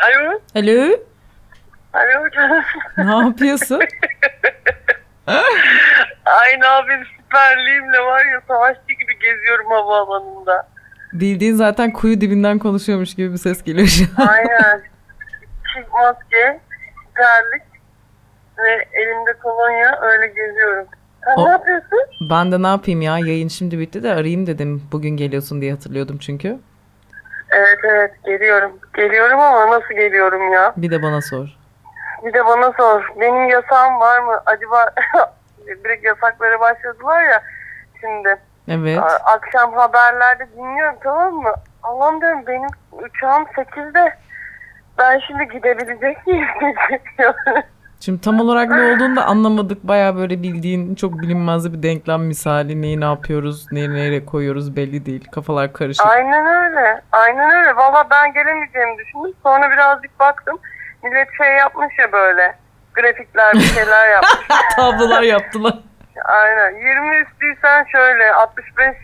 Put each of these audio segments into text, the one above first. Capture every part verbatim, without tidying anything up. Alo. Alo. Alo canım. Ne yapıyorsun? Aynı abim süperliğimle var ya, savaşçı gibi geziyorum havaalanında. Bildiğin zaten kuyu dibinden konuşuyormuş gibi bir ses geliyor şu an. Aynen. Çift maske, terlik ve elimde kolonya, öyle geziyorum. Sen o, ne yapıyorsun? Ben de ne yapayım ya, yayın şimdi bitti de arayayım dedim. Bugün geliyorsun diye hatırlıyordum çünkü. Evet evet geliyorum. Geliyorum ama nasıl geliyorum ya? Bir de bana sor. Bir de bana sor. Benim yasağım var mı? Acaba direkt yasaklara başladılar ya şimdi. Evet. Akşam haberlerde dinliyorum, tamam mı? Allah'ım diyorum, benim uçağım sekizde. Ben şimdi gidebilecek miyim? Şimdi tam olarak ne olduğunu da anlamadık. Baya böyle bildiğin çok bilinmez bir denklem misali. Neyi ne yapıyoruz, neyi nereye koyuyoruz belli değil. Kafalar karışık. Aynen öyle. Aynen öyle. Valla ben gelemeyeceğimi düşündüm. Sonra birazcık baktım. Millet şey yapmış ya böyle. Grafikler, bir şeyler yapmış. Tablolar yaptılar. Aynen. yirmi üstüysen şöyle, altmış beş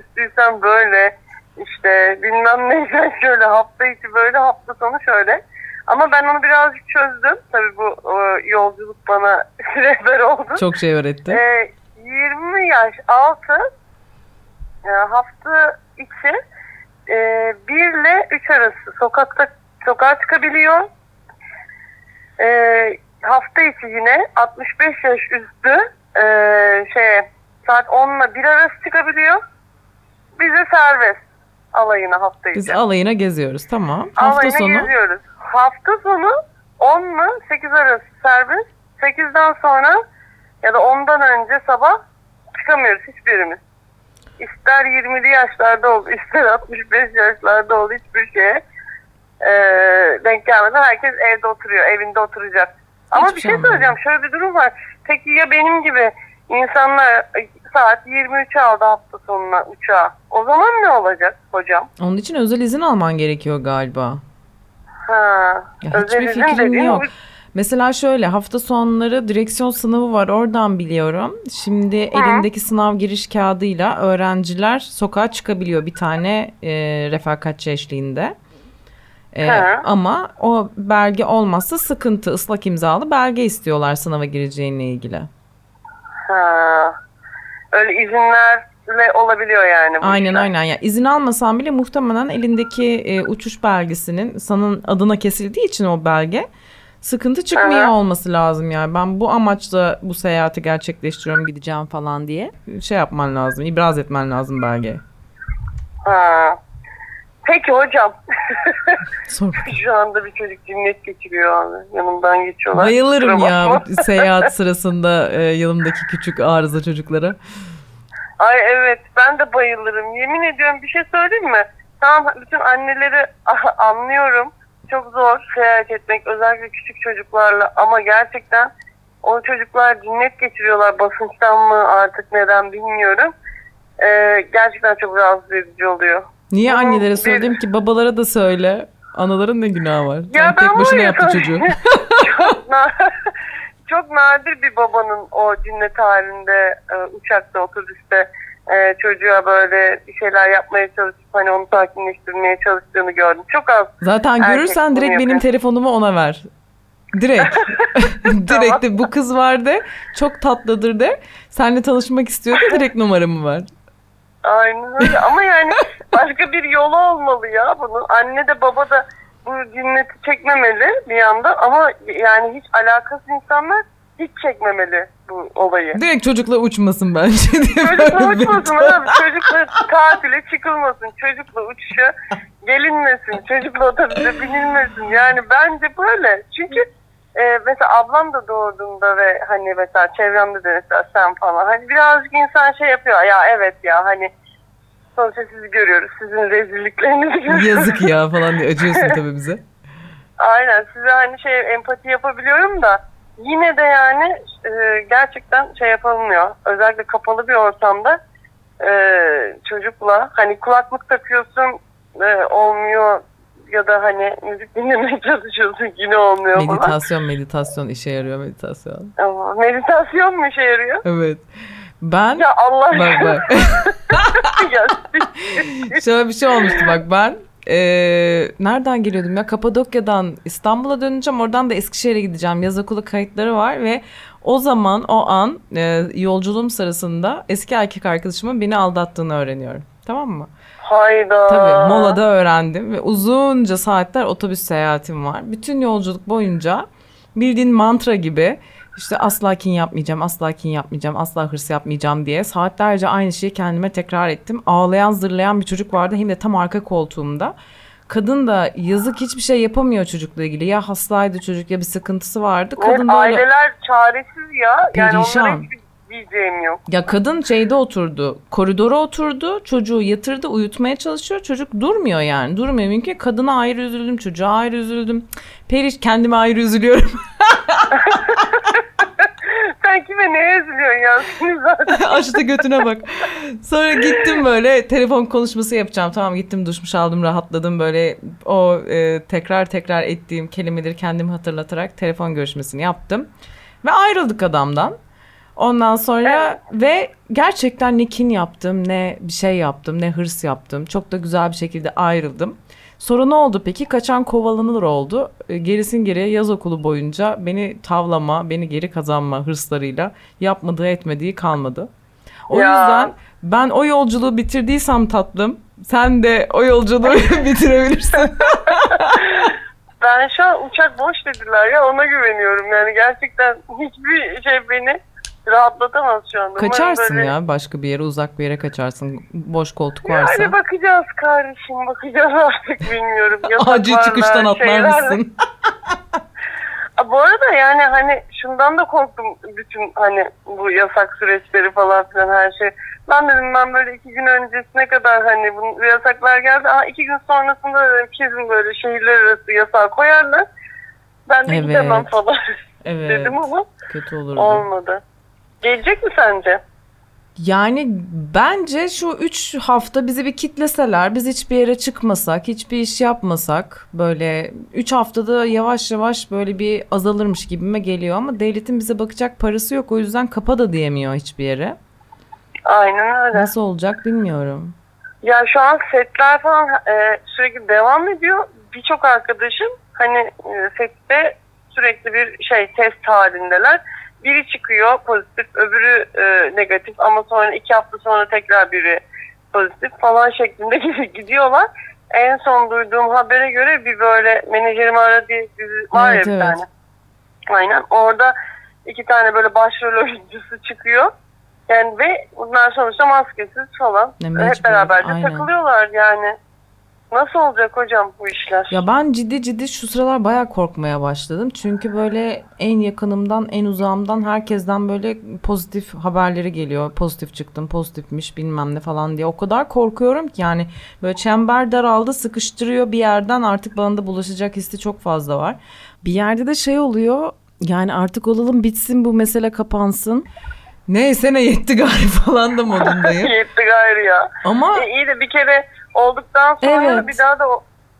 üstüysen böyle. İşte bilmem neyse şöyle, hafta içi böyle, hafta sonu şöyle. Ama ben onu birazcık çözdüm. Tabii bu e, yolculuk bana rehber oldu. Çok şey öğretti. E, yirmi yaş altı e, hafta içi e, bir ile üç arası sokakta sokağa çıkabiliyor. E, hafta içi yine altmış beş yaş üstü e, şeye, saat on ile bir arası çıkabiliyor. Bize serbest alayına hafta içi. Biz alayına geziyoruz, tamam. Hafta alayına sonu geziyoruz. Hafta sonu on ile sekiz arası serbest. sekizden sonra ya da ondan önce sabah çıkamıyoruz hiçbirimiz. İster yirmili yaşlarda ol, ister altmış beş yaşlarda ol, hiçbir şeye e, denk gelmeden herkes evde oturuyor, evinde oturacak. Ama hiçbir bir şey söyleyeceğim, şöyle bir durum var. Peki ya benim gibi insanlar saat yirmi üçe aldı hafta sonuna uçağa. O zaman ne olacak hocam? Onun için özel izin alman gerekiyor galiba. Ha, hiçbir fikrim yok. Mesela şöyle, hafta sonları direksiyon sınavı var, oradan biliyorum. Şimdi ha. elindeki sınav giriş kağıdıyla öğrenciler sokağa çıkabiliyor bir tane e, refakatçi eşliğinde. E, ama o belge olmazsa sıkıntı, ıslak imzalı belge istiyorlar sınava gireceğinle ilgili. Ha. Öyle izinlerle olabiliyor yani. Aynen işler. Aynen. Yani izin almasan bile muhtemelen elindeki e, uçuş belgesinin senin adına kesildiği için o belge sıkıntı çıkmıyor Aha. olması lazım yani. Ben bu amaçla bu seyahati gerçekleştiriyorum, gideceğim falan diye şey yapman lazım, ibraz etmen lazım belgeye. Ha. Peki hocam. Şu anda bir çocuk cinnet geçiriyor abi. Yanımdan geçiyorlar. Bayılırım ya seyahat sırasında e, yanımdaki küçük arıza çocuklara. Ay evet, ben de bayılırım. Yemin ediyorum, bir şey söyleyeyim mi? Tamam, bütün anneleri anlıyorum. Çok zor seyahat etmek, özellikle küçük çocuklarla, ama gerçekten o çocuklar cinnet geçiriyorlar. Basınçtan mı artık, neden bilmiyorum. E, gerçekten çok rahatsız edici oluyor. Niye annelere söyledim ki, babalara da söyle. Anaların ne günahı var? Ya yani tek başına yaptı çocuğu. Çok, nadir, çok nadir bir babanın o cinnet halinde uçakta, otobüste çocuğa böyle bir şeyler yapmaya çalışıp hani onu sakinleştirmeye çalıştığını gördüm. Çok az. Zaten görürsen direkt benim telefonumu ona ver. Direkt. Direkt de bu kız var de, çok tatlıdır de, seninle tanışmak istiyor de, direkt numaramı ver. Aynen öyle. Ama yani başka bir yolu olmalı ya bunun. Anne de baba da bu cinneti çekmemeli bir yanda, ama yani hiç alakasız insanlar hiç çekmemeli bu olayı. Direkt çocukla uçmasın bence. Çocukla uçmasın abi. Çocukla tatile çıkılmasın. Çocukla uçuşa gelinmesin. Çocukla otobüse binilmesin. Yani bence böyle. Çünkü e, mesela ablam da doğduğunda ve hani mesela çevremde de mesela sen falan. Hani birazcık insan şey yapıyor. Ya evet ya hani sonuçta sizi görüyoruz. Sizin rezilliklerinizi görüyoruz. Yazık ya falan diye acıyorsun tabii bize. Aynen, size hani şey empati yapabiliyorum da yine de yani e, gerçekten şey yapılmıyor. Özellikle kapalı bir ortamda e, çocukla hani kulaklık takıyorsun e, olmuyor ya da hani müzik dinlemeye çalışıyorsun yine olmuyor falan. Meditasyon, meditasyon işe yarıyor meditasyon. Ama meditasyon mu işe yarıyor? Evet. Ben ya Allah. Bak bak. Şöyle bir şey olmuştu bak, ben e, nereden geliyordum ya? Kapadokya'dan İstanbul'a döneceğim. Oradan da Eskişehir'e gideceğim. Yaz okulu kayıtları var ve o zaman o an e, yolculuğum sırasında eski erkek arkadaşımın beni aldattığını öğreniyorum. Tamam mı? Hayda. Tabii molada öğrendim ve uzunca saatler otobüs seyahatim var. Bütün yolculuk boyunca bildiğin mantra gibi işte asla kin yapmayacağım, asla kin yapmayacağım, asla hırs yapmayacağım diye saatlerce aynı şeyi kendime tekrar ettim. Ağlayan, zırlayan bir çocuk vardı, hem de tam arka koltuğumda. Kadın da yazık hiçbir şey yapamıyor çocukla ilgili. Ya hastaydı çocuk ya bir sıkıntısı vardı. Kadın evet, da öyle... aileler çaresiz ya. Perişan. Yani onlara... yok. Ya kadın şeyde oturdu, koridora oturdu, çocuğu yatırdı, uyutmaya çalışıyor. Çocuk durmuyor yani, durmuyor mümkün. Kadına ayrı üzüldüm, çocuğa ayrı üzüldüm. Periş, kendime ayrı üzülüyorum. Sen kime neye üzülüyorsun ya? Açtı götüne bak. Sonra gittim böyle telefon konuşması yapacağım. Tamam gittim duşmuş aldım, rahatladım. Böyle o e, tekrar tekrar ettiğim kelimeleri kendimi hatırlatarak telefon görüşmesini yaptım. Ve ayrıldık adamdan. Ondan sonra evet. Ve gerçekten ne kin yaptım, ne bir şey yaptım, ne hırs yaptım. Çok da güzel bir şekilde ayrıldım. Sonra ne oldu peki? Kaçan kovalanır oldu. Gerisin geriye yaz okulu boyunca beni tavlama, beni geri kazanma hırslarıyla yapmadığı etmediği kalmadı. O ya. Yüzden ben o yolculuğu bitirdiysem tatlım, sen de o yolculuğu bitirebilirsin. Ben şu an uçak boş dediler ya, ona güveniyorum. Yani gerçekten hiçbir şey beni... rahatlatamaz şu anda. Kaçarsın böyle... ya başka bir yere, uzak bir yere kaçarsın. Boş koltuk varsa. Yani bakacağız kardeşim, bakacağız artık, bilmiyorum. Acil çıkıştan atlar mısın? Bu arada yani hani şundan da korktum, bütün hani bu yasak süreçleri falan filan her şey. Ben dedim ben böyle iki gün öncesine kadar hani bu yasaklar geldi. Aha, iki gün sonrasında dedim kesin böyle şehirler arası yasağı koyarlar. Ben de evet. Gidemem falan evet. Dedim ama kötü olurdu. Olmadı. Gelecek mi sence? Yani bence şu üç hafta bizi bir kitleseler, biz hiçbir yere çıkmasak, hiçbir iş yapmasak, böyle üç haftada yavaş yavaş böyle bir azalırmış gibime geliyor ama devletin bize bakacak parası yok, o yüzden kapa da diyemiyor hiçbir yere. Aynen öyle. Nasıl olacak bilmiyorum. Ya şu an setler falan e, sürekli devam ediyor. Birçok arkadaşım hani e, sette sürekli bir şey test halindeler. Biri çıkıyor pozitif, öbürü e, negatif ama sonra iki hafta sonra tekrar biri pozitif falan şeklinde gidiyorlar. En son duyduğum habere göre bir böyle menajerimi aradı diye dizi var evet, ya bir evet. Tane. Aynen orada iki tane böyle başrol oyuncusu çıkıyor. Yani ve bunlar sonuçta maskesiz falan. Ne hep beraber de takılıyorlar yani. Nasıl olacak hocam bu işler? Ya ben ciddi ciddi şu sıralar bayağı korkmaya başladım. Çünkü böyle en yakınımdan, en uzağımdan herkesten böyle pozitif haberleri geliyor. Pozitif çıktım, pozitifmiş bilmem ne falan diye. O kadar korkuyorum ki yani böyle çember daraldı, sıkıştırıyor bir yerden, artık bana da bulaşacak hissi çok fazla var. Bir yerde de şey oluyor yani artık olalım bitsin bu mesele, kapansın. Neyse ne yetti gari falan da modundayım. Yetti gari ya. Ama e, iyi de bir kere olduktan sonra evet. Bir daha da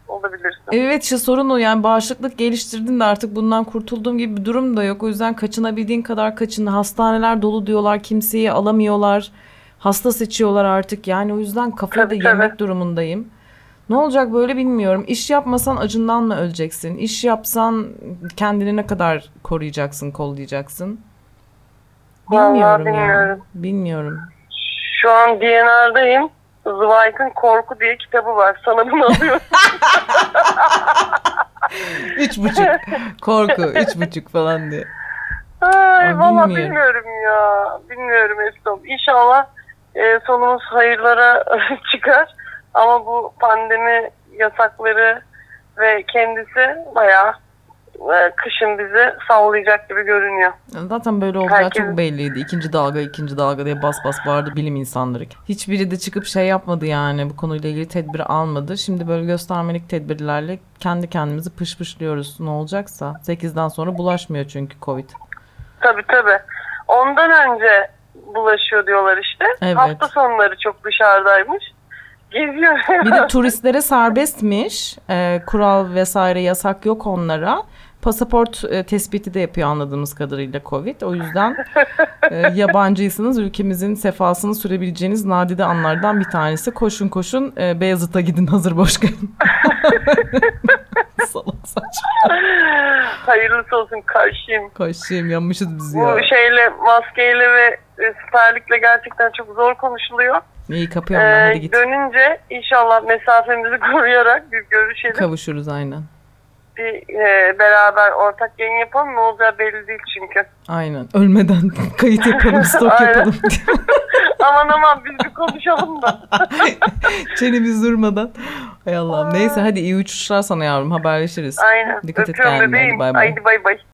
olabilirsin. Evet işte sorun o yani, bağışıklık geliştirdin de artık bundan kurtulduğum gibi bir durum da yok. O yüzden kaçınabildiğin kadar kaçın. Hastaneler dolu diyorlar, kimseyi alamıyorlar. Hasta seçiyorlar artık yani, o yüzden kafayı tabii, da yemek tabii. Durumundayım. Ne olacak böyle bilmiyorum. İş yapmasan acından mı öleceksin? İş yapsan kendini ne kadar koruyacaksın, kollayacaksın? Bilmiyorum vallahi bilmiyorum. Ya. Bilmiyorum. Şu an D N R'dayım. Zweig'in Korku diye kitabı var. Sana bunu alıyorum. Üç buçuk. Korku. Üç buçuk falan diye. Ay, valla bilmiyorum. bilmiyorum ya. Bilmiyorum Estom. İnşallah e, sonumuz hayırlara çıkar. Ama bu pandemi yasakları ve kendisi bayağı e, kışın bizi sallayacak gibi görünüyor. Zaten böyle olacağı herkes... çok belliydi. İkinci dalga, ikinci dalga diye bas bas bağırdı bilim insanları. Hiçbiri de çıkıp şey yapmadı yani, bu konuyla ilgili tedbir almadı. Şimdi böyle göstermelik tedbirlerle kendi kendimizi pışpışlıyoruz ne olacaksa. sekizden sonra bulaşmıyor çünkü Covid. Tabii tabii. Ondan önce bulaşıyor diyorlar işte. Evet. Hafta sonları çok dışarıdaymış. Geziyor. Bir de turistlere serbestmiş. E, kural vesaire yasak yok onlara. pasaport e, tespiti de yapıyor anladığımız kadarıyla COVID. O yüzden e, yabancıysanız ülkemizin sefasını sürebileceğiniz nadide anlardan bir tanesi. Koşun koşun e, Beyazıt'a gidin, hazır boşken. Salak saçma. Hayırlısı olsun, karşıyım. Karşıyım, yanmışız biz ya. Bu şeyle, maskeyle ve siperlikle gerçekten çok zor konuşuluyor. İyi, kapıyorum ben, ee, hadi git. Dönünce inşallah mesafemizi koruyarak bir görüşelim. Kavuşuruz, aynen. Bir e, beraber ortak yayın yapalım, ne olacağı belli değil çünkü. Aynen, ölmeden kayıt yapalım, stok yapalım. Aman aman, biz bir konuşalım da. Çenemiz durmadan. Hay Allah'ım. Aa. Neyse, hadi iyi uçuşlar sana yavrum, haberleşiriz. Aynen. Dikkat et kendine. Hadi bay bay.